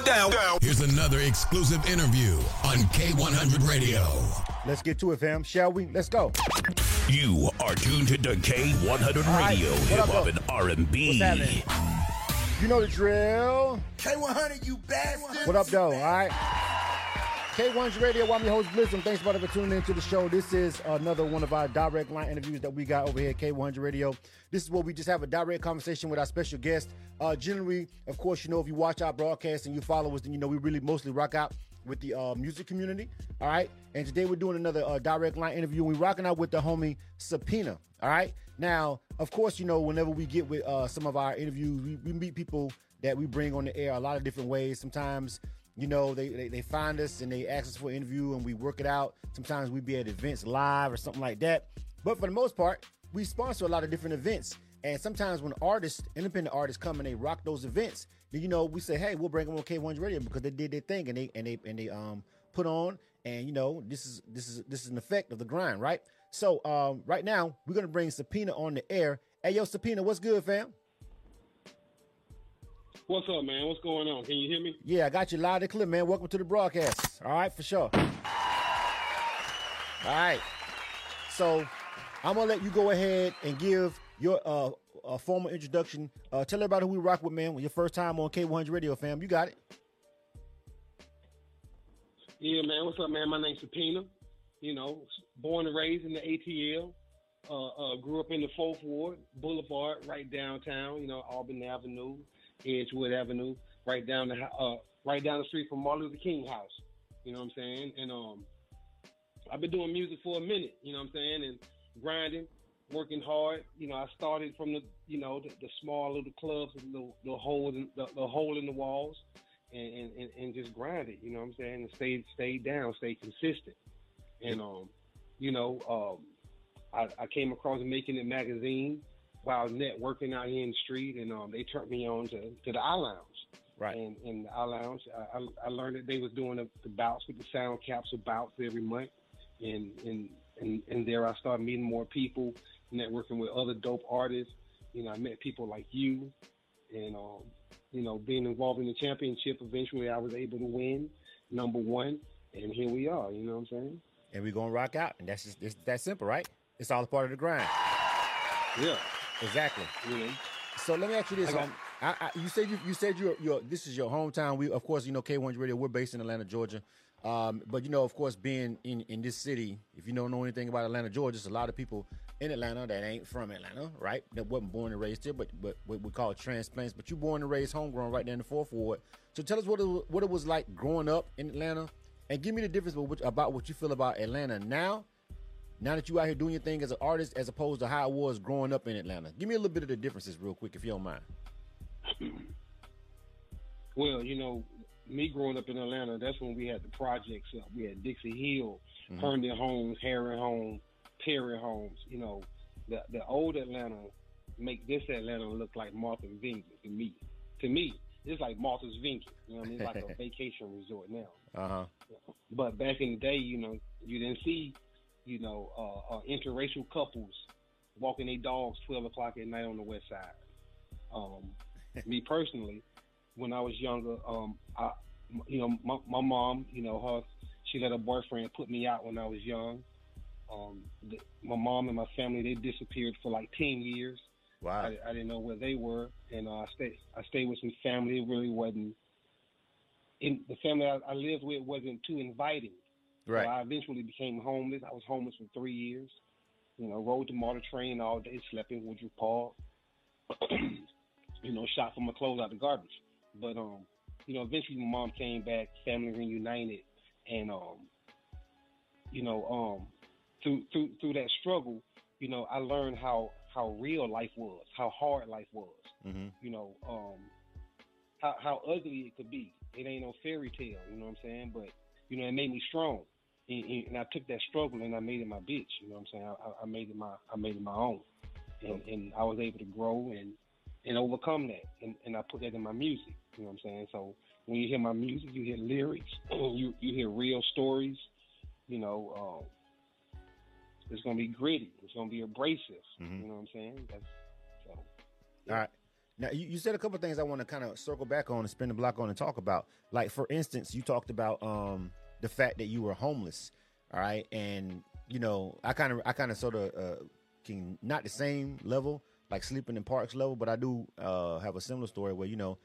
it down. Here's another exclusive interview on K100 Radio. Let's get to it, fam. Shall we? Let's go. You are tuned to K100 Radio, hip hop and R&B. You know the drill. K100, you bastard. What up, though? All right. K100 Radio, I'm your host, Blizzum. Thanks for tuning in to the show. This is another one of our direct line interviews that we got over here at K100 Radio. This is where we just have a direct conversation with our special guest. Generally, of course, you know, if you watch our broadcast and you follow us, then you know we really mostly rock out with the music community, all right? And today we're doing another direct line interview. We're rocking out with the homie Supeona, all right? Now, of course, you know, whenever we get with some of our interviews, we meet people that we bring on the air a lot of different ways. Sometimes, you know, they find us and they ask us for an interview and we work it out. Sometimes we be at events live or something like that. But for the most part, we sponsor a lot of different events. And sometimes when artists, independent artists come and they rock those events, then, you know, we say, hey, we'll bring them on K100 Radio because they did their thing and they put on, and you know, this is an effect of the grind, right? So right now we're gonna bring Supeona on the air. Hey, yo, Supeona, what's good, fam? What's up, man? What's going on? Can you hear me? Yeah, I got you loud and clear, man. Welcome to the broadcast. All right, for sure. All right. So I'm gonna let you go ahead and give your formal introduction. Tell everybody who we rock with, man. Your first time on K100 Radio, fam. You got it. Yeah, man. What's up, man? My name's Supeona. You know, born and raised in the ATL. Grew up in the 4th Ward, Boulevard, right downtown. You know, Auburn Avenue, Edgewood Avenue, right down the street from Martin Luther King House. You know what I'm saying? And I've been doing music for a minute. You know what I'm saying? And grinding, working hard. You know, I started from the small little clubs, the hole in the walls, and just grinded. You know what I'm saying? And stayed down, stayed consistent. And you know, I came across Making It Magazine while networking out here in the street, and they turned me on to the iLounge. Right. And in the iLounge, I learned that they was doing the bouts with the Sound Capsule bouts every month, and there I started meeting more people, networking with other dope artists. You know, I met people like you, and you know, being involved in the championship, eventually I was able to win #1, and here we are. You know what I'm saying? And we're gonna rock out, and that's just it's that simple, right? It's all a part of the grind. Yeah, exactly. You know. So let me ask you this: you said this is your hometown. We, of course, you know, K100 Radio. We're based in Atlanta, Georgia. But you know, of course, being in this city, if you don't know anything about Atlanta, Georgia, there's a lot of people in Atlanta that ain't from Atlanta, right? That wasn't born and raised here, but what we call transplants. But you born and raised, homegrown, right there in the 4th Ward. So tell us what it was like growing up in Atlanta, and give me the difference about what you feel about Atlanta now that you out here doing your thing as an artist, as opposed to how it was growing up in Atlanta. Give me a little bit of the differences, real quick, if you don't mind. Well, you know, me growing up in Atlanta, that's when we had the projects up. We had Dixie Hill, Herndon Homes, Harry Homes, Perry Homes. You know, the old Atlanta make this Atlanta look like Martha's Vineyard to me. To me, it's like Martha's Vineyard. You know what I mean? It's like a vacation resort now. Uh-huh. But back in the day, you know, you didn't see, you know, interracial couples walking their dogs 12 o'clock at night on the west side. Me personally, when I was younger, my mom, you know, she let her boyfriend put me out when I was young. My mom and my family, they disappeared for like 10 years. Wow. I didn't know where they were. And I stayed with some family. It really wasn't, the family I lived with wasn't too inviting. Right. So I eventually became homeless. I was homeless for 3 years. You know, rode the MARTA train all day, slept in Woodruff Park. You know, shot for my clothes out of the garbage. But, you know, eventually my mom came back, family reunited. And, you know, through that struggle, you know, I learned how real life was, how hard life was, you know, how ugly it could be. It ain't no fairy tale, you know what I'm saying? But, you know, it made me strong. And I took that struggle and I made it my bitch, you know what I'm saying? I made it my own. And I was able to grow and overcome that. And I put that in my music, you know what I'm saying? So when you hear my music, you hear lyrics, you hear real stories, you know, it's going to be gritty. It's going to be abrasive. You know what I'm saying? That's, so, yeah. All right. Now, you said a couple of things I want to kind of circle back on and spend the block on and talk about. Like, for instance, you talked about the fact that you were homeless. All right. And, you know, I kind of sort of can, not the same level, like sleeping in parks level, but I do have a similar story where, you know,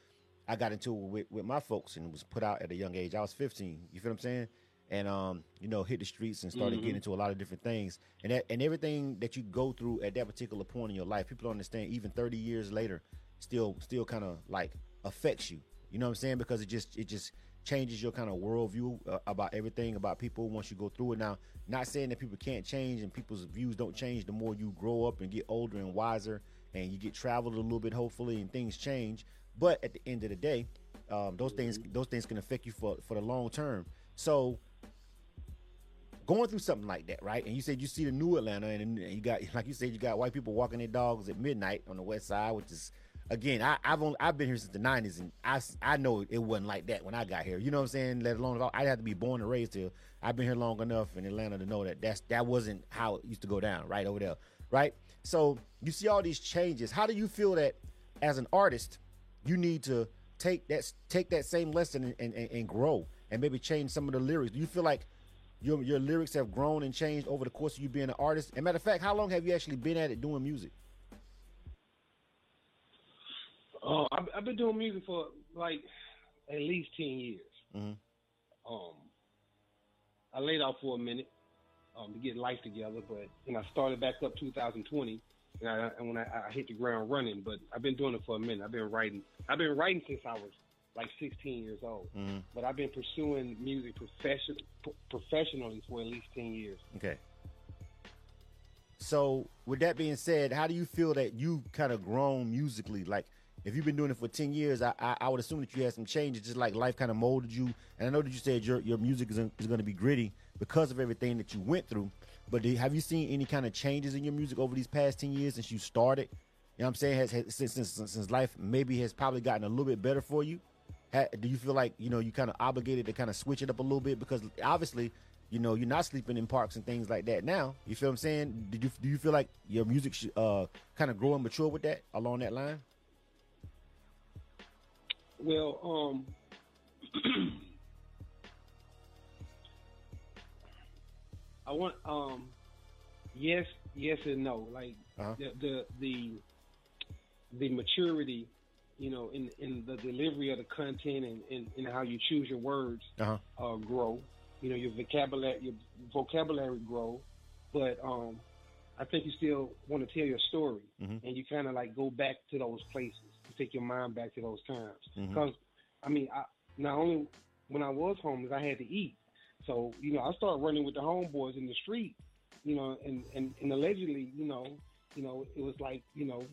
I got into it with my folks and was put out at a young age. I was 15. You feel what I'm saying? And, you know, hit the streets and started getting into a lot of different things. And that, and everything that you go through at that particular point in your life, people don't understand, even 30 years later, still kind of like affects you. You know what I'm saying? Because it just changes your kind of worldview about everything, about people once you go through it. Now, not saying that people can't change and people's views don't change the more you grow up and get older and wiser and you get traveled a little bit, hopefully, and things change. But at the end of the day, those things can affect you for the long term. So going through something like that, right? And you said you see the New Atlanta, and you got, like you said, you got white people walking their dogs at midnight on the West Side, which is, again, I've been here since the 90s, and I know it wasn't like that when I got here. You know what I'm saying? Let alone I'd have to be born and raised till I've been here long enough in Atlanta to know that that wasn't how it used to go down, right over there, right? So you see all these changes. How do you feel that as an artist? You need to take that same lesson and grow and maybe change some of the lyrics. Do you feel like your lyrics have grown and changed over the course of you being an artist? And matter of fact, how long have you actually been at it doing music? Oh, I've been doing music for like at least 10 years. Mm-hmm. I laid out for a minute to get life together, but then I started back up 2020. And when I hit the ground running, but I've been doing it for a minute. I've been writing since I was like 16 years old. Mm-hmm. But I've been pursuing music professionally for at least 10 years. Okay. So with that being said, how do you feel that you've kind of grown musically? Like, if you've been doing it for 10 years, I would assume that you had some changes, just like life kind of molded you. And I know that you said your music is going to be gritty because of everything that you went through. But have you seen any kind of changes in your music over these past 10 years since you started? You know what I'm saying? Since life maybe has probably gotten a little bit better for you? Do you feel like, you know, you kind of obligated to kind of switch it up a little bit? Because obviously, you know, you're not sleeping in parks and things like that now. You feel what I'm saying? Do you feel like your music should kind of grow and mature with that, along that line? Well, I want yes and no. Like the maturity, you know, in the delivery of the content and how you choose your words grow. You know, your vocabulary grow, but I think you still want to tell your story, mm-hmm. and you kind of like go back to those places. You take your mind back to those times, because mm-hmm. I mean, not only when I was homeless, I had to eat. So, you know, I started running with the homeboys in the street, you know, and allegedly, you know, it was like, you know,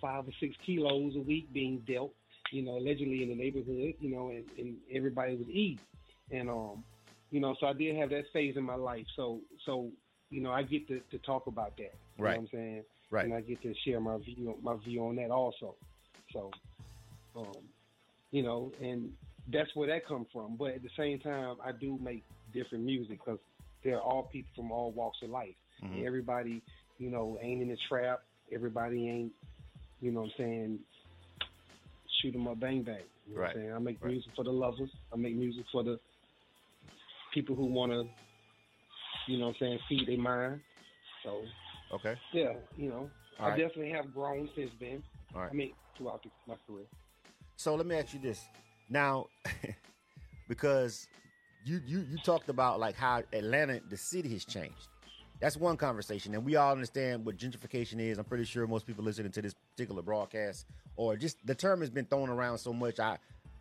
5 or 6 kilos a week being dealt, you know, allegedly in the neighborhood, you know, and everybody was eating. And, you know, so I did have that phase in my life. So, you know, I get to talk about that. You know what I'm saying? Right. And I get to share my view on that also. So, you know, and that's where that comes from. But at the same time, I do make different music because they're all people from all walks of life. Mm-hmm. And everybody, you know, ain't in the trap. Everybody ain't, you know what I'm saying, shoot 'em up, bang, bang. You know what I'm saying? I make music for the lovers. I make music for the people who want to, you know what I'm saying, feed their mind. So, okay. Yeah, you know, I definitely have grown since then. All right. I mean, throughout my career. So let me ask you this. Now, because you talked about like how Atlanta, the city, has changed. That's one conversation, and we all understand what gentrification is. I'm pretty sure most people listening to this particular broadcast, or just the term has been thrown around so much.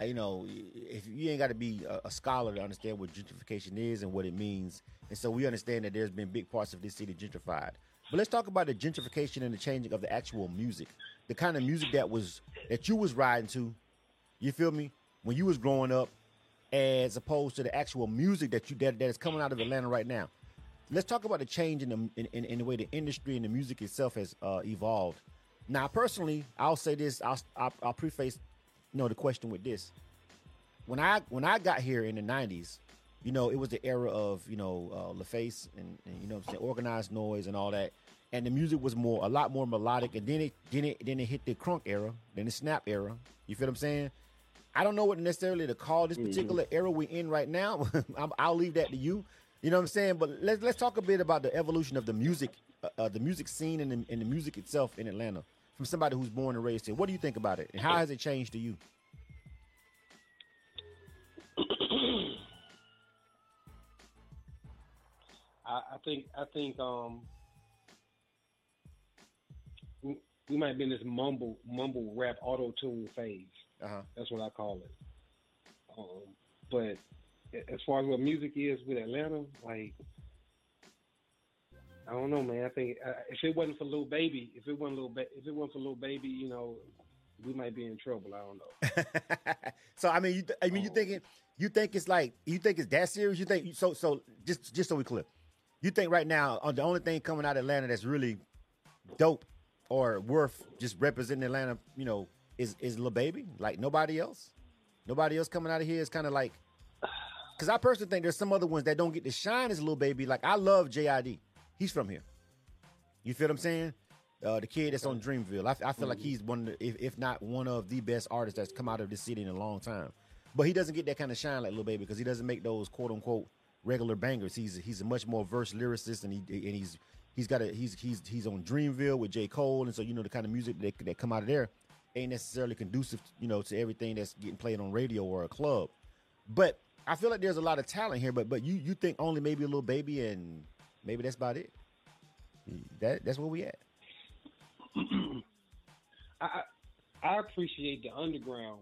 You know, if you ain't got to be a scholar to understand what gentrification is and what it means, and so we understand that there's been big parts of this city gentrified. But let's talk about the gentrification and the changing of the actual music, the kind of music that you was riding to. You feel me? When you was growing up, as opposed to the actual music that is coming out of Atlanta right now. Let's talk about the change in the way the industry and the music itself has evolved. Now, personally, I'll say this. I'll preface, you know, the question with this. When I got here in the '90s, you know, it was the era of, you know, LaFace and you know what I'm saying, Organized Noise and all that. And the music was more, a lot more melodic. And then it hit the crunk era, then the snap era. You feel what I'm saying? I don't know what necessarily to call this particular era we're in right now. I'll leave that to you. You know what I'm saying? But let's talk a bit about the evolution of the music scene and the music itself in Atlanta. From somebody who's born and raised here, what do you think about it, and how has it changed to you? I think we might be in this mumble rap auto tune phase. That's what I call it. But as far as what music is with Atlanta, like, I don't know, man. I think if it wasn't for Lil Baby, you know, we might be in trouble. I don't know. So I mean, you think it's that serious? You think so? Just so we clear, you think right now the only thing coming out of Atlanta that's really dope or worth just representing Atlanta, you know, is Lil Baby? Like nobody else coming out of here is kind of like, because I personally think there's some other ones that don't get to shine as Lil Baby. Like I love J.I.D. He's from here. You feel what I'm saying? The kid that's on Dreamville. I feel like he's one of the, if not one of the best artists that's come out of this city in a long time. But he doesn't get that kind of shine like Lil Baby because he doesn't make those quote unquote regular bangers. He's a much more versed lyricist, and he's on Dreamville with J. Cole, and so you know the kind of music that come out of there ain't necessarily conducive, you know, to everything that's getting played on radio or a club. But I feel like there's a lot of talent here. But you think only maybe a Lil Baby and maybe that's about it. That's where we at. I appreciate the underground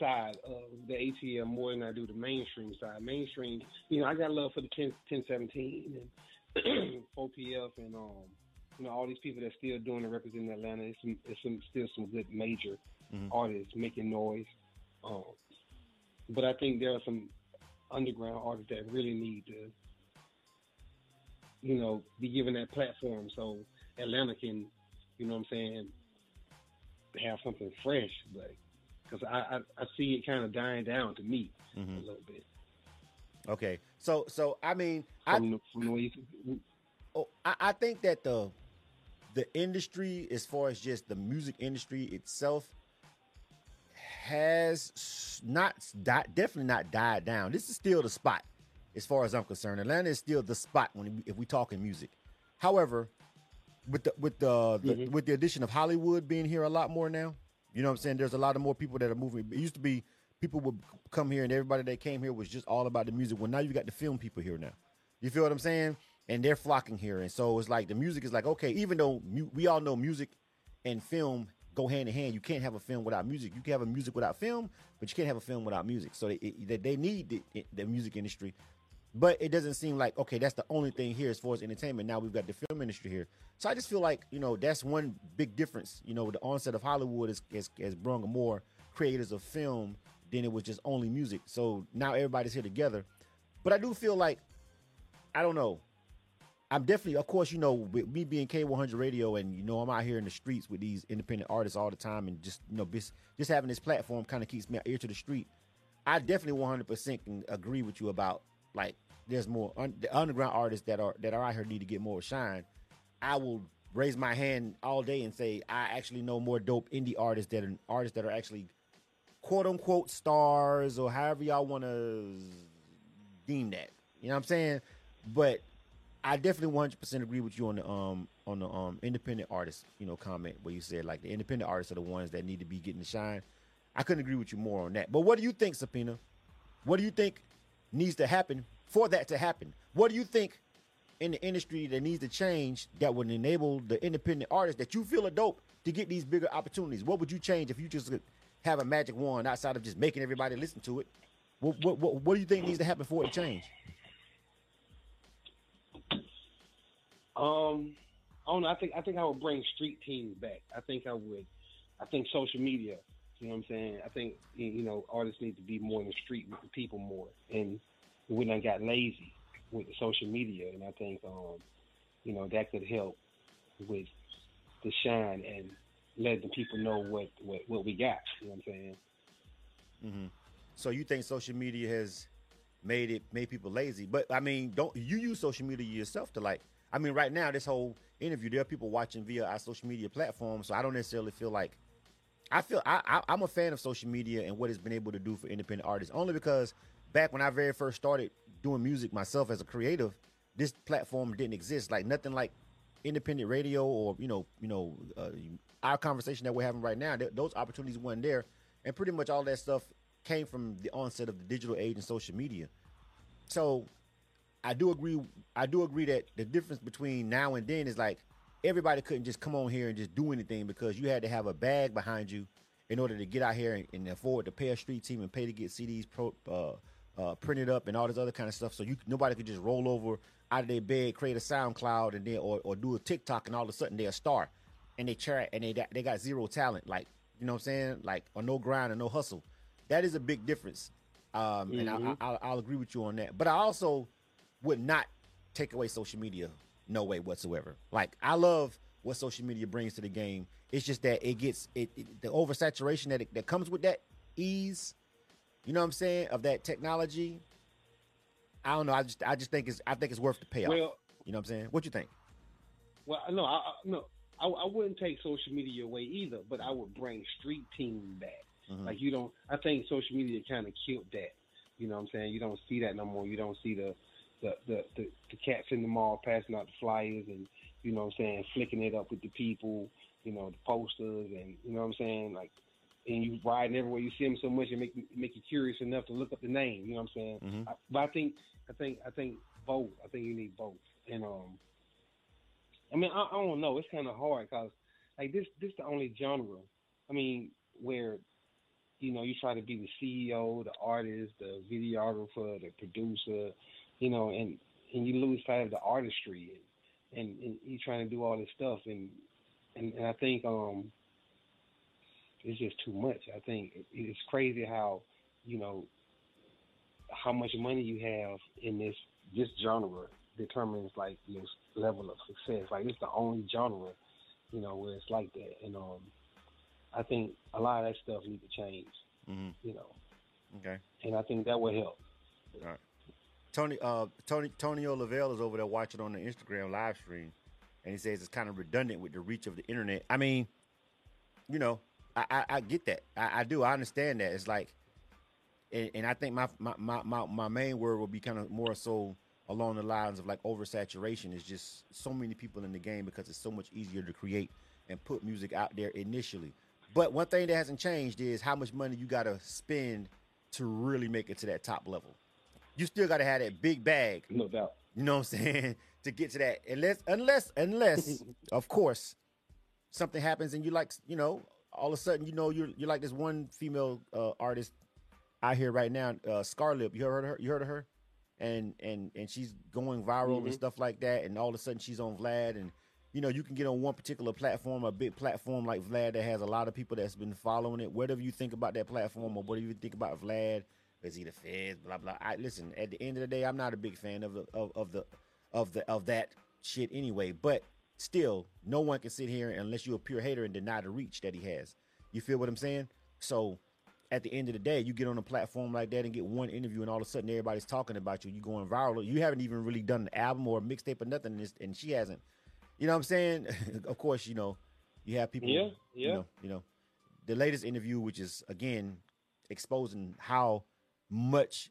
side of the ATL more than I do the mainstream side. Mainstream, you know, I got love for the 1017 and 4PF and you know, all these people that's still doing and representing Atlanta. It's still some good major artists making noise. But I think there are some underground artists that really need to, you know, be given that platform so Atlanta can, you know what I'm saying, have something fresh. Because I see it kind of dying down to me a little bit. Okay. So I mean, I think that the industry, as far as just the music industry itself, has definitely not died down. This is still the spot. As far as I'm concerned, Atlanta is still the spot if we talking music. However, with the addition of Hollywood being here a lot more now, you know what I'm saying? There's a lot of more people that are moving. It used to be people would come here and everybody that came here was just all about the music. Well, now you got the film people here now. You feel what I'm saying? And they're flocking here. And so it's like the music is like, okay, even though we all know music and film go hand in hand. You can't have a film without music. You can have a music without film, but you can't have a film without music. So they need the music industry. But it doesn't seem like, okay, that's the only thing here as far as entertainment. Now we've got the film industry here. So I just feel like, you know, that's one big difference. You know, the onset of Hollywood has brung more creators of film than it was just only music. So now everybody's here together. But I do feel like, I don't know. I'm definitely, of course, you know, with me being K100 Radio and, you know, I'm out here in the streets with these independent artists all the time and just, you know, just having this platform kind of keeps my ear to the street. I definitely 100% can agree with you about, like, there's more the underground artists that are out here need to get more shine. I will raise my hand all day and say I actually know more dope indie artists that are actually quote unquote stars or however y'all want to deem that. You know what I'm saying? But I definitely 100% agree with you on the independent artists, you know, comment where you said like the independent artists are the ones that need to be getting the shine. I couldn't agree with you more on that. But what do you think, Supeona? What do you think needs to happen? For that to happen, what do you think in the industry that needs to change that would enable the independent artists that you feel are dope to get these bigger opportunities? What would you change if you just could have a magic wand outside of just making everybody listen to it? What do you think needs to happen for it to change? I don't know. I think I would bring street teams back. I think social media. You know what I'm saying? I think, you know, artists need to be more in the street with the people more. And we done got lazy with the social media, and I think, you know, that could help with the shine and let the people know what we got. You know what I'm saying? Mm-hmm. So you think social media has made people lazy. But I mean, don't you use social media yourself to like? I mean, right now this whole interview, there are people watching via our social media platform. So I don't necessarily feel like I'm a fan of social media and what it's been able to do for independent artists. Only because back when I very first started doing music myself as a creative, this platform didn't exist. Like nothing like independent radio or our conversation that we're having right now. Those opportunities weren't there, and pretty much all that stuff came from the onset of the digital age and social media. So I do agree that the difference between now and then is like everybody couldn't just come on here and just do anything, because you had to have a bag behind you in order to get out here and afford to pay a street team and pay to get CDs printed up and all this other kind of stuff. So nobody could just roll over out of their bed, create a SoundCloud, and then or do a TikTok, and all of a sudden they're a star, and they got zero talent, like, you know what I'm saying, like, or no grind and no hustle. That is a big difference, and I'll agree with you on that. But I also would not take away social media, no way whatsoever. Like, I love what social media brings to the game. It's just that it gets the oversaturation that comes with that ease, you know what I'm saying, of that technology. I don't know. I just think I think it's worth the payoff. Well, you know what I'm saying. What you think? Well, no, I wouldn't take social media away either, but I would bring street team back. Mm-hmm. Like, you don't. I think social media kind of killed that. You know what I'm saying? You don't see that no more. You don't see the cats in the mall passing out the flyers and, you know what I'm saying, flicking it up with the people. You know, the posters and, you know what I'm saying, like. And you riding everywhere, you see them so much, it make you curious enough to look up the name. You know what I'm saying? Mm-hmm. But I think both. I think you need both. And I mean, I don't know. It's kind of hard because like this the only genre. I mean, where you know you try to be the CEO, the artist, the videographer, the producer. You know, and you lose sight of the artistry, and you trying to do all this stuff, and I think It's just too much. I think it's crazy how, you know, how much money you have in this genre determines like your level of success. Like it's the only genre, you know, where it's like that. And I think a lot of that stuff needs to change. Mm-hmm. You know. Okay. And I think that would help. All right. Tony Lavelle is over there watching on the Instagram live stream, and he says it's kind of redundant with the reach of the internet. I mean, you know. I get that. I do. I understand that. It's like, and I think my main word will be kind of more so along the lines of like oversaturation. It's just so many people in the game because it's so much easier to create and put music out there initially. But one thing that hasn't changed is how much money you got to spend to really make it to that top level. You still got to have that big bag. No doubt. You know what I'm saying? To get to that. Unless, of course, something happens and you like, you know, all of a sudden, you know, you're like this one female artist out here right now, Scarlip. You heard of her? And she's going viral and stuff like that. And all of a sudden, she's on Vlad. And you know, you can get on one particular platform, a big platform like Vlad that has a lot of people that's been following it. Whatever you think about that platform, or whatever you think about Vlad, is he the feds? Blah blah. Listen, at the end of the day, I'm not a big fan of that shit anyway. But still, no one can sit here unless you're a pure hater and deny the reach that he has. You feel what I'm saying? So at the end of the day, you get on a platform like that and get one interview, and all of a sudden everybody's talking about you. You're going viral. You haven't even really done an album or a mixtape or nothing, and she hasn't. You know what I'm saying? Of course, you know, you have people, you know, the latest interview, which is, again, exposing how much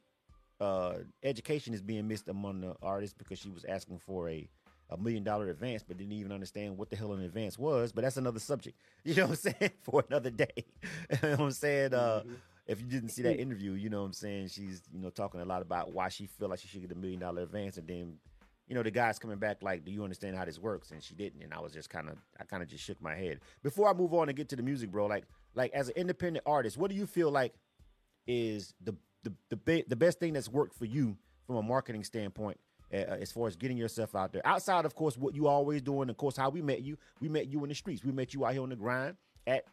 education is being missed among the artists, because she was asking for a $1 million advance, but didn't even understand what the hell an advance was. But that's another subject, you know what I'm saying, for another day. You know what I'm saying? If you didn't see that interview, you know what I'm saying, she's, you know, talking a lot about why she feel like she should get a $1 million advance. And then, you know, the guy's coming back like, do you understand how this works? And she didn't. And I was just I kind of just shook my head. Before I move on and get to the music, bro, like as an independent artist, what do you feel like is the best thing that's worked for you from a marketing standpoint, as far as getting yourself out there, outside of course what you always doing, of course how we met you in the streets, we met you out here on the grind at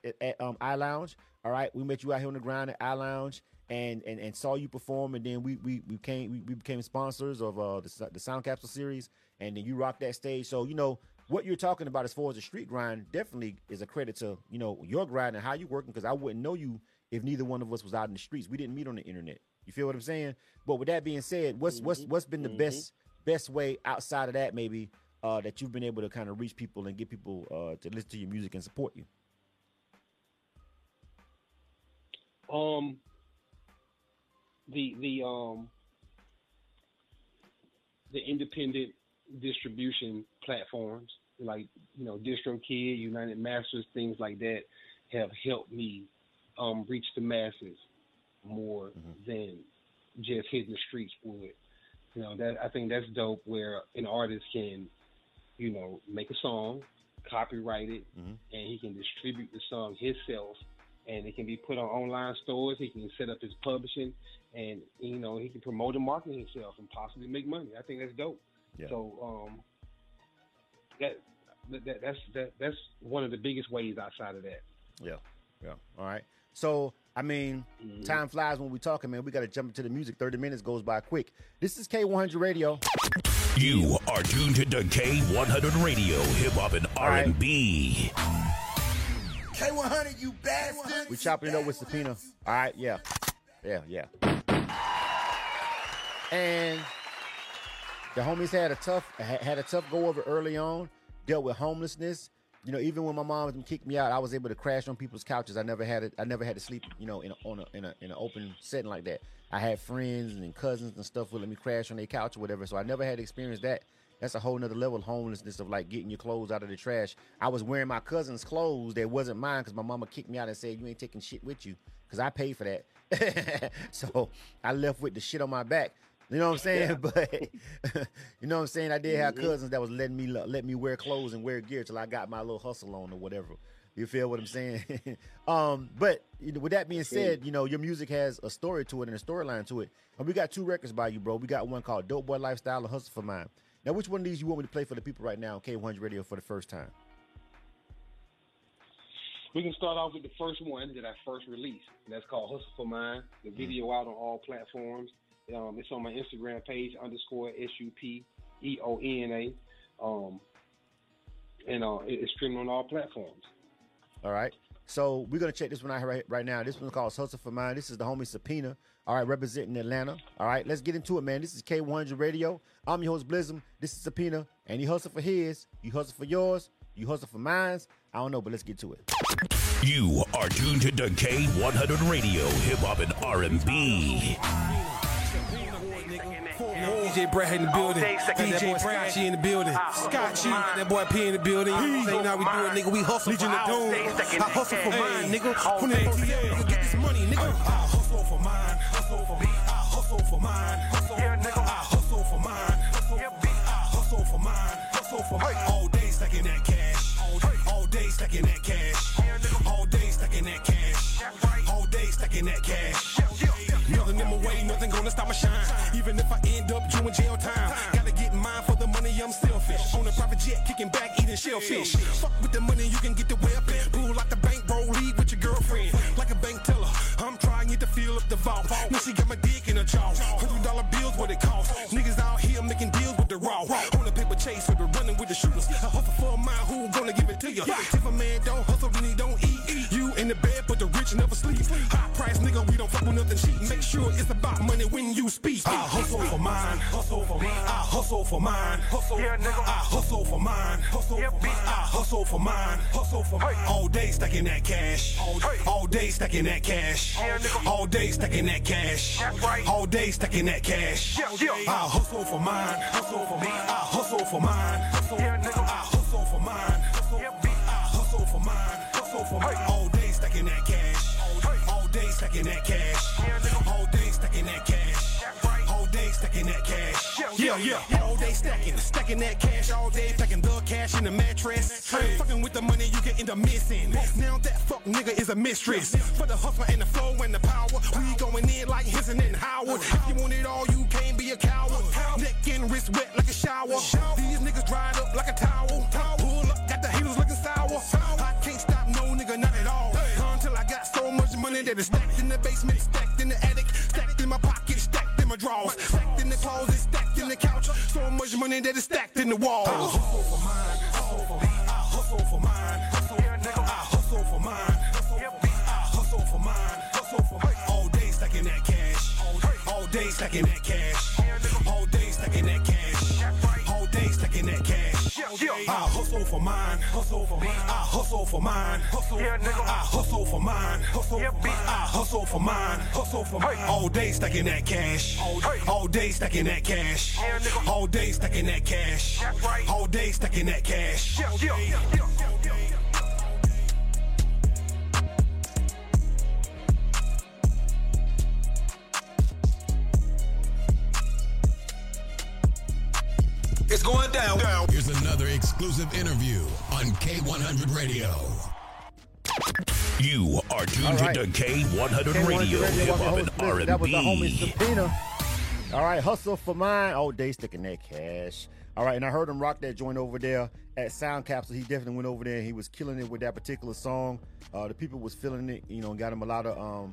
iLounge. All right, we met you out here on the grind at iLounge and saw you perform, and then we became sponsors of the Sound Capsule series, and then you rocked that stage. So you know what you're talking about as far as the street grind definitely is a credit to, you know, your grind and how you working, because I wouldn't know you if neither one of us was out in the streets. We didn't meet on the internet. You feel what I'm saying? But with that being said, what's been the best way outside of that, maybe, that you've been able to kind of reach people and get people to listen to your music and support you? The independent distribution platforms, like, you know, DistroKid, United Masters, things like that, have helped me reach the masses more than just hitting the streets would. You know, that I think that's dope, where an artist can, you know, make a song, copyright it, and he can distribute the song himself, and it can be put on online stores. He can set up his publishing, and, you know, he can promote and market himself and possibly make money. I think that's dope. Yeah. So that's one of the biggest ways outside of that. Yeah, yeah. All right. So, I mean, time flies when we're talking, man. We got to jump into the music. 30 minutes goes by quick. This is K100 Radio. You are tuned to K100 Radio, hip hop and R&B. K100, you bad. We chopping it up with Supeona. All right, yeah. And the homies had a tough go over early on. Dealt with homelessness. You know, even when my mom kicked me out, I was able to crash on people's couches. I never had to sleep, you know, in an open setting like that. I had friends and cousins and stuff who let me crash on their couch or whatever. So I never had to experience that. That's a whole nother level of homelessness, of like getting your clothes out of the trash. I was wearing my cousin's clothes that wasn't mine because my mama kicked me out and said, "You ain't taking shit with you," because I paid for that. So I left with the shit on my back. You know what I'm saying? Yeah. But you know what I'm saying? I did have cousins that was letting me wear clothes and wear gear till I got my little hustle on or whatever. You feel what I'm saying? But with that being said, you know, your music has a story to it and a storyline to it. And we got two records by you, bro. We got one called Dope Boy Lifestyle and Hustle for Mine. Now, which one of these you want me to play for the people right now on K100 Radio for the first time? We can start off with the first one that I first released. And that's called Hustle for Mine. The video out on all platforms. It's on my Instagram page, _SUPEONA. And it's streaming on all platforms. All right. So we're going to check this one out right now. This one's called Hustle for Mine. This is the homie Supeona. All right, representing Atlanta. All right, let's get into it, man. This is K100 Radio. I'm your host, Blizzum. This is Supeona. And he hustle for his. You hustle for yours. You hustle for mines. I don't know, but let's get to it. You are tuned to K100 Radio, hip-hop and R&B. DJ Brad in the building. DJ Scotchy in the building. Scotchy, that boy P in the building. Say now we do it, nigga. We hustle for our doom. I hustle for mine, nigga. When they first nigga get this money, nigga. I hustle for mine, hustle for me. I hustle for mine, hustle for mine. I hustle for mine, hustle for mine, hustle for mine. All day stacking that cash. All day stacking that cash. All day stacking that cash. All day stacking that cash. Nothing in my way, nothing gonna stop my shine. Even if I end up doing jail time, gotta get mine for the money, I'm selfish. On a private jet, kicking back, eating shellfish. Fuck with the money, you can get the way up in. Pull out the bank, roll lead with your girlfriend. Like a bank teller, I'm trying to fill up the vault. Now she got my dick in her jaw. $100 bills, what it costs. Niggas out here making deals with the raw. On a paper chase, with the running with the shooters. I hustle for a mile, who gonna give it to you? If a man don't hustle, then he don't eat. You in the bed, but the rich never sleep. High price, nigga, we don't fuck with nothing cheap. Make sure it's about money when you speak. I hustle for mine, hustle for me. I hustle for mine, hustle. Yeah, nigga. I hustle for mine, hustle. Yeah, bitch. I hustle for mine, hustle for mine. All day stacking that cash. All day stacking that cash. Yeah, nigga. All day stacking that cash. That's right. All day stacking that cash. Yeah, yeah. I hustle for mine, hustle for me. I hustle for mine, hustle. Yeah, nigga. I hustle for mine, hustle. Yeah, bitch. I hustle for mine, hustle for mine. All day stacking that cash. All day stacking that cash. All day stacking that cash. All day stacking that cash. Yeah, yeah. All day stacking that cash. All day stacking the cash in the mattress. Fucking with the money, you get into missing. Now that fuck nigga is a mistress. For the hustler and the flow and the power, we going in like Henson and Howard. If you want it all, you can't be a coward. Neck and wrist wet like a shower. These niggas dried up like a towel. Pull up, got the haters looking sour. I can't stop no nigga, not at all. Until I got so much money that it's stacked in the basement, stacked in the attic, stacked in my pocket, stacked in my drawers, stacked in the closet, stacked in the couch. So much money that it's stacked in the walls. I hustle for mine, hustle for me. I hustle for mine, hustle. I hustle for mine, hustle. I hustle for mine, hustle for mine. All day stacking that cash. stacking that cash. Whole day stacking that cash. Whole day stacking that cash. I hustle for mine. Hustle for mine. I hustle for mine. Hustle. I hustle for mine. Hustle. I hustle for mine. Hustle for mine. All day stacking that cash. All day stacking that cash. All day stacking that cash. All day stacking that cash. It's going down. Here's another exclusive interview on K100 Radio. You are tuned into K100 Radio, hip hop and R&B. That was the homie Supeona. All right, hustle for mine. All day sticking that cash. All right, and I heard him rock that joint over there at Sound Capsule. He definitely went over there and he was killing it with that particular song. The people was feeling it, you know, and got him a lot of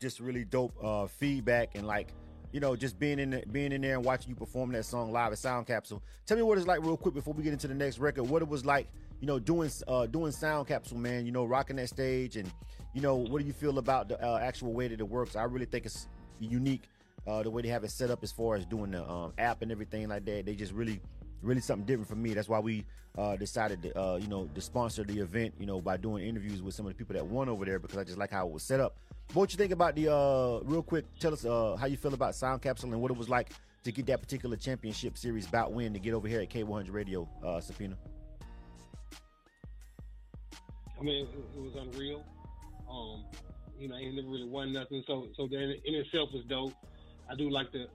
just really dope feedback and like, you know, just being in there and watching you perform that song live at Sound Capsule. Tell me what it's like real quick before we get into the next record, what it was like, you know, doing Sound Capsule, man, you know, rocking that stage and, you know, what do you feel about the actual way that it works? I really think it's unique, the way they have it set up as far as doing the app and everything like that. They just really something different for me. That's why we decided to, you know, to sponsor the event, you know, by doing interviews with some of the people that won over there, because I just like how it was set up. But what you think about the, real quick, tell us how you feel about Sound Capsule and what it was like to get that particular championship series bout win to get over here at K100 Radio, Supeona. I mean, it was unreal. You know, it never really won nothing. So that in itself was dope. I do like the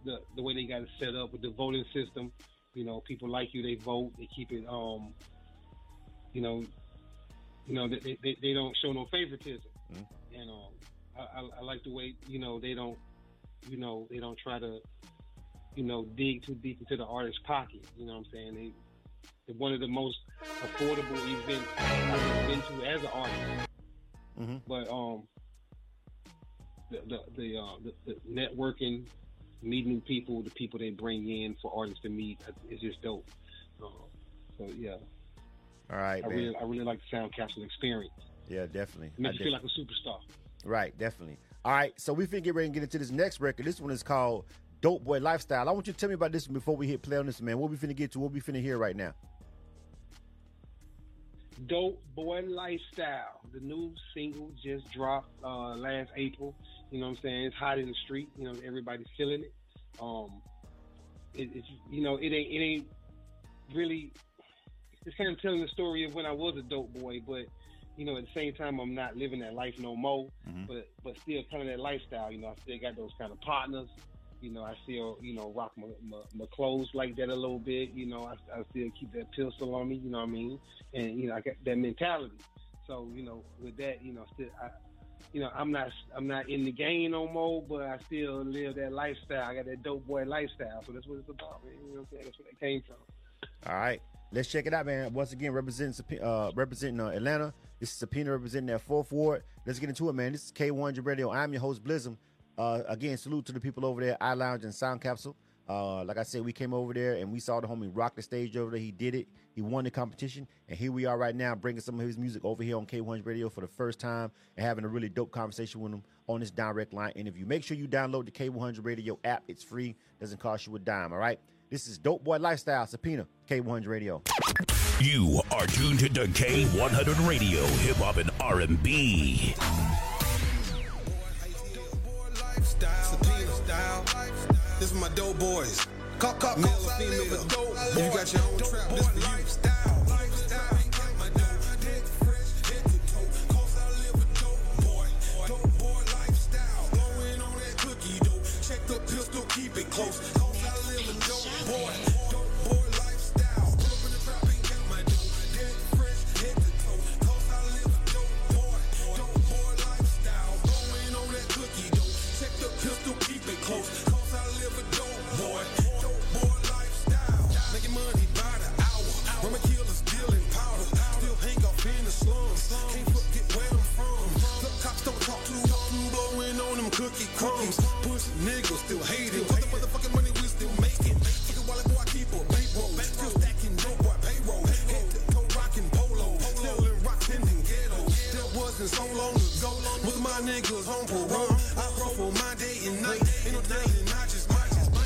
way they got it set up with the voting system. You know, people like you, they vote, they keep it, you know, they don't show no favoritism. Mm-hmm. And I like the way, you know, they don't try to, you know, dig too deep into the artist's pocket. You know what I'm saying? They're one of the most affordable events I've been to as an artist. Mm-hmm. But the networking, meeting new people, the people they bring in for artists to meet, it's just dope. So yeah. All right, man. I really like the Sound Capsule experience. Yeah, definitely. It makes you feel like a superstar. Right, definitely. All right, so we finna get ready and get into this next record. This one is called Dope Boy Lifestyle. I want you to tell me about this one before we hit play on this, man. What we finna get to, what we finna hear right now. Dope Boy Lifestyle. The new single just dropped last April. You know what I'm saying? It's hot in the street. You know, everybody's feeling it. It's you know, it ain't really. It's kind of telling the story of when I was a dope boy, but you know, at the same time, I'm not living that life no more. Mm-hmm. But still, kind of that lifestyle. You know, I still got those kind of partners. You know, I still, you know, rock my clothes like that a little bit. You know, I still keep that pistol on me. You know what I mean? And you know, I got that mentality. So you know, with that, you know, still I. You know, I'm not in the game no more, but I still live that lifestyle. I got that dope boy lifestyle, so that's what it's about, man. You know what I'm saying? That's where it came from. All right, let's check it out, man. Once again, representing Atlanta. This is Supeona representing that fourth ward. Let's get into it, man. This is K100 Radio. I'm your host, Blizzum. Again, salute to the people over there, iLounge and Sound Capsule. Like I said, we came over there and we saw the homie rock the stage over there. He did it. He won the competition. And here we are right now bringing some of his music over here on K100 Radio for the first time and having a really dope conversation with him on this direct line interview. Make sure you download the K100 Radio app. It's free. Doesn't cost you a dime. All right. This is Dope Boy Lifestyle, Supeona, K100 Radio. You are tuned to K100 Radio, hip hop and R&B. This is my dope boys. Male or female, but dope boy. You got your own trap, this for you. Lifestyle. My dope dick fresh, head to toe. Cause I live a dope boy. Dope boy lifestyle. Going on that cookie dough. Check the pistol, keep it close. Cause I live a dope boy. Dope boy lifestyle. Up in the trap and got my dope dick fresh, head to toe. Cause I live a dope boy. Dope boy lifestyle. Going on that cookie dough. Check the pistol, keep it close. Niggas on parole. I roll for my day and night. Ain't no doubt and I just might.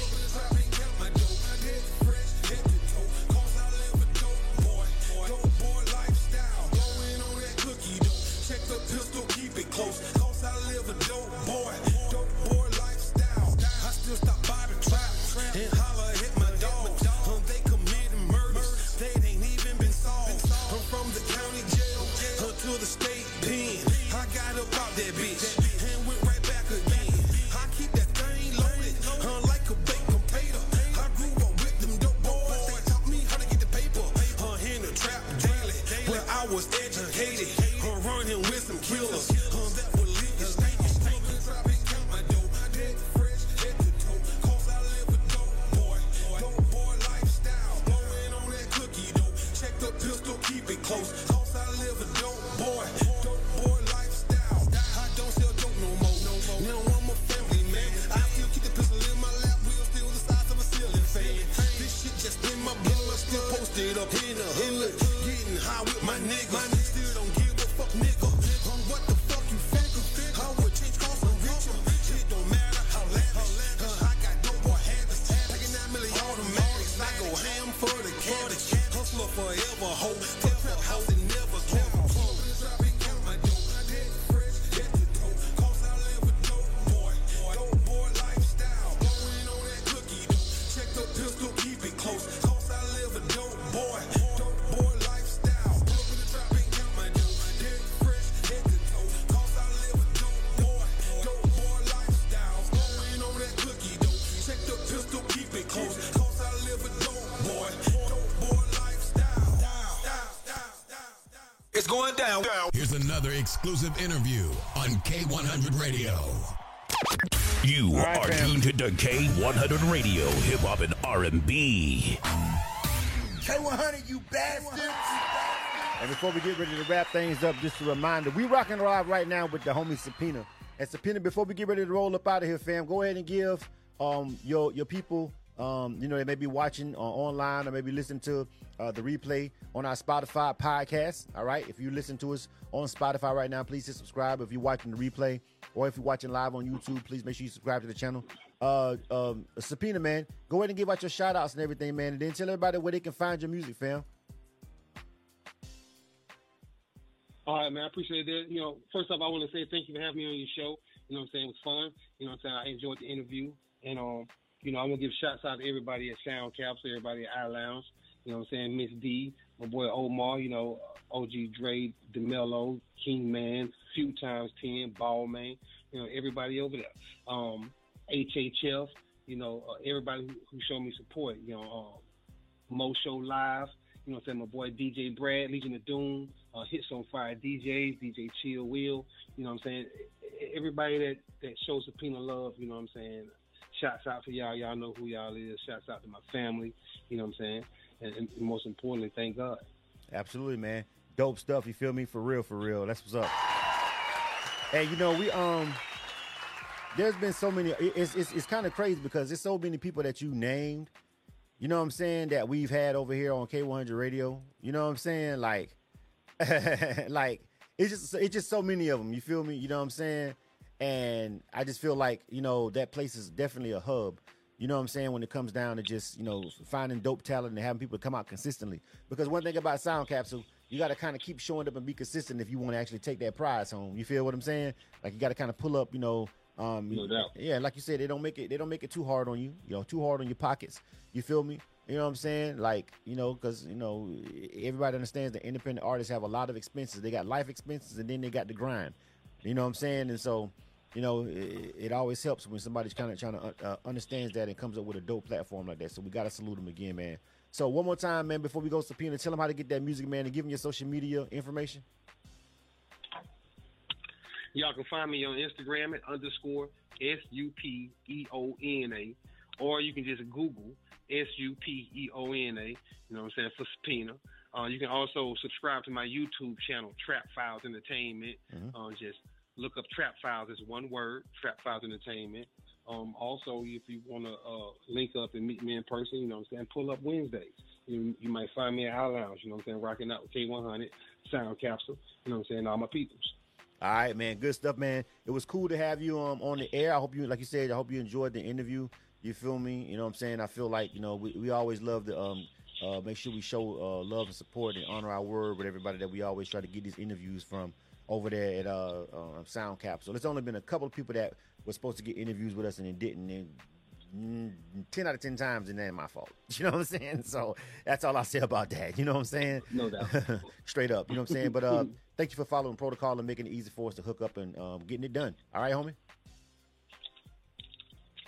was educated. I'm running with some killers. That will leave his name. Exclusive interview on K100 Radio. You are tuned to K100 Radio, hip hop and R&B. K100, you bastards! And before we get ready to wrap things up, just a reminder, we rock and roll right now with the homie Supeona. And Supeona, before we get ready to roll up out of here, fam, go ahead and give your people, you know, they may be watching online or maybe listen to the replay on our Spotify podcast. All right. If you listen to us on Spotify right now, please hit subscribe. If you're watching the replay or if you're watching live on YouTube, please make sure you subscribe to the channel. Supeona, man, go ahead and give out your shout outs and everything, man. And then tell everybody where they can find your music, fam. All right, man. I appreciate that. You know, first off, I want to say thank you for having me on your show. You know what I'm saying? It was fun. You know what I'm saying? I enjoyed the interview. And, you know, I want to give shouts out to everybody at Sound Capsule, everybody at iLounge. You know what I'm saying? Miss D, my boy Omar, you know, OG Dre, DeMello, King Man, Few Times 10, Ball Man, you know, everybody over there. HHF, you know, everybody who showed me support, you know, Mo Show Live, you know what I'm saying? My boy DJ Brad, Legion of Doom, Hits on Fire DJs, DJ Chill Will, you know what I'm saying? Everybody that shows Supeona love, you know what I'm saying? Shouts out to y'all. Y'all know who y'all is. Shouts out to my family, you know what I'm saying? And most importantly, thank God. Absolutely, man. Dope stuff. You feel me? For real, for real. That's what's up. Hey, you know, we there's been so many. It's kind of crazy because there's so many people that you named. You know what I'm saying? That we've had over here on K100 Radio. You know what I'm saying? Like, like it's just so many of them. You feel me? You know what I'm saying? And I just feel like, you know, that place is definitely a hub. You know what I'm saying? When it comes down to just, you know, finding dope talent and having people come out consistently. Because one thing about Sound Capsule, you got to kind of keep showing up and be consistent if you want to actually take that prize home. You feel what I'm saying? Like, you got to kind of pull up, you know. No doubt. Yeah, like you said, they don't make it too hard on you. You know, too hard on your pockets. You feel me? You know what I'm saying? Like, you know, because, you know, everybody understands that independent artists have a lot of expenses. They got life expenses and then they got the grind. You know what I'm saying? And so, you know, it always helps when somebody's kind of trying to understands that and comes up with a dope platform like that. So we got to salute them again, man. So one more time, man, before we go, Supeona, tell them how to get that music, man, and give them your social media information. Y'all can find me on Instagram at _SUPEONA, or you can just Google SUPEONA, you know what I'm saying, for Supeona. You can also subscribe to my YouTube channel, Trap Files Entertainment. Mm-hmm. Just look up Trap Files as one word, Trap Files Entertainment. Also, if you want to link up and meet me in person, you know what I'm saying, pull up Wednesdays. You might find me at iLounge, you know what I'm saying, rocking out with K100, Sound Capsule, you know what I'm saying, all my peoples. All right, man, good stuff, man. It was cool to have you on the air. I hope you, like you said, I hope you enjoyed the interview. You feel me? You know what I'm saying? I feel like, you know, we always love to make sure we show love and support and honor our word with everybody that we always try to get these interviews from over there at Sound Capsule. It's only been a couple of people that were supposed to get interviews with us and it didn't. And 10 out of 10 times, and that ain't my fault. You know what I'm saying? So that's all I say about that. You know what I'm saying? No doubt. Straight up. You know what I'm saying? But thank you for following protocol and making it easy for us to hook up and getting it done. All right, homie?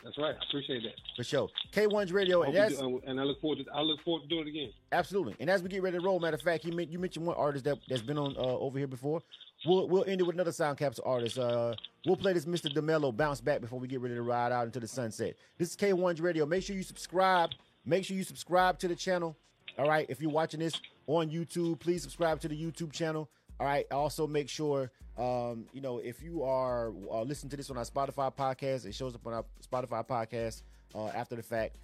That's right. I appreciate that. For sure. K100 Radio. And I look forward to doing it again. Absolutely. And as we get ready to roll, matter of fact, you mentioned one artist that's been on over here before. We'll end it with another Sound Capsule artist. We'll play this Mr. DeMello Bounce Back before we get ready to ride out into the sunset. This is K100 Radio. Make sure you subscribe. Make sure you subscribe to the channel. All right. If you're watching this on YouTube, please subscribe to the YouTube channel. All right. Also, make sure, you know, if you are listening to this on our Spotify podcast, it shows up on our Spotify podcast after the fact.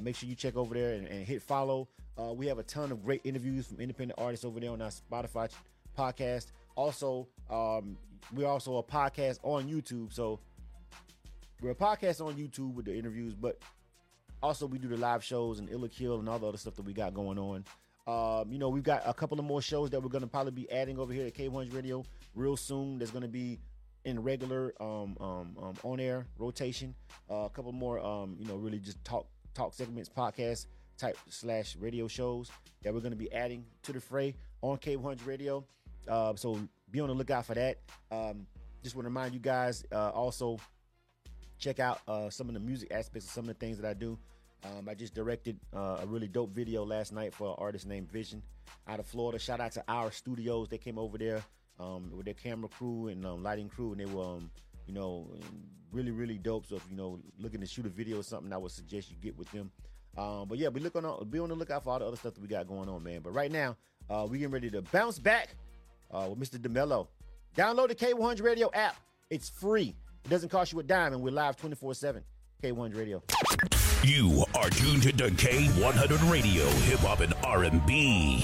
Make sure you check over there and hit follow. We have a ton of great interviews from independent artists over there on our Spotify podcast. Also, we're also a podcast on YouTube. So we're a podcast on YouTube with the interviews, but also we do the live shows and Illa Kill and all the other stuff that we got going on. You know, we've got a couple of more shows that we're going to probably be adding over here at K100 Radio real soon. That's going to be in regular on-air rotation. A couple more, you know, really just talk segments, podcast type / radio shows that we're going to be adding to the fray on K100 Radio. So be on the lookout for that. Just want to remind you guys, also check out some of the music aspects of some of the things that I do. I just directed a really dope video last night for an artist named Vision out of Florida. Shout out to our studios. They came over there with their camera crew and lighting crew, and they were, you know, really, really dope. So if, you know, looking to shoot a video or something, I would suggest you get with them. But yeah, be on the lookout for all the other stuff that we got going on, man. But right now, we getting ready to bounce back with Mr. DeMello. Download the K100 Radio app. It's free. It doesn't cost you a dime, and we're live 24/7. K100 Radio. You are tuned to K100 Radio, hip hop and R&B.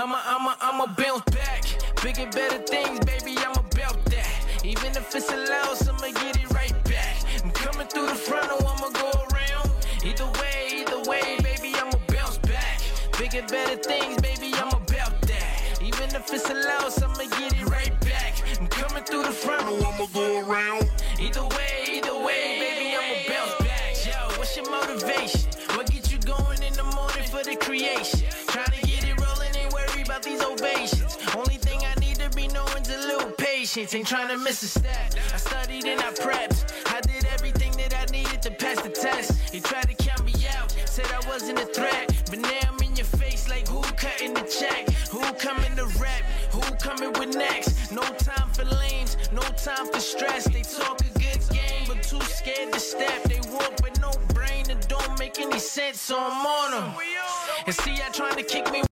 I'ma bounce back. Bigger, better things, baby. I'm about that. Even if it's allowed, I'ma get it right back. I'm coming through the front, or I'ma go around. Either way, baby. I'ma bounce back. Bigger, better things, baby. I'm about that. Even if it's allowed, I'ma get it right back. I'm coming through the front, or I'ma go around. Either way, baby, I'ma bounce back. Yo, what's your motivation? What get you going in the morning for the creation? Tryna get it rolling, ain't worry about these ovations. Only thing I need to be knowing's a little patience. Ain't tryna miss a step. I studied and I prepped. I did everything that I needed to pass the test. You tried to count me out, said I wasn't a threat. But now I'm in your face like who cutting the check? Who coming to rap? Who coming with next? No time for lames, no time for stress. They talk a good game, but too scared to step. They walk with no brain and don't make any sense, so I'm on them. And see, y'all trying to kick me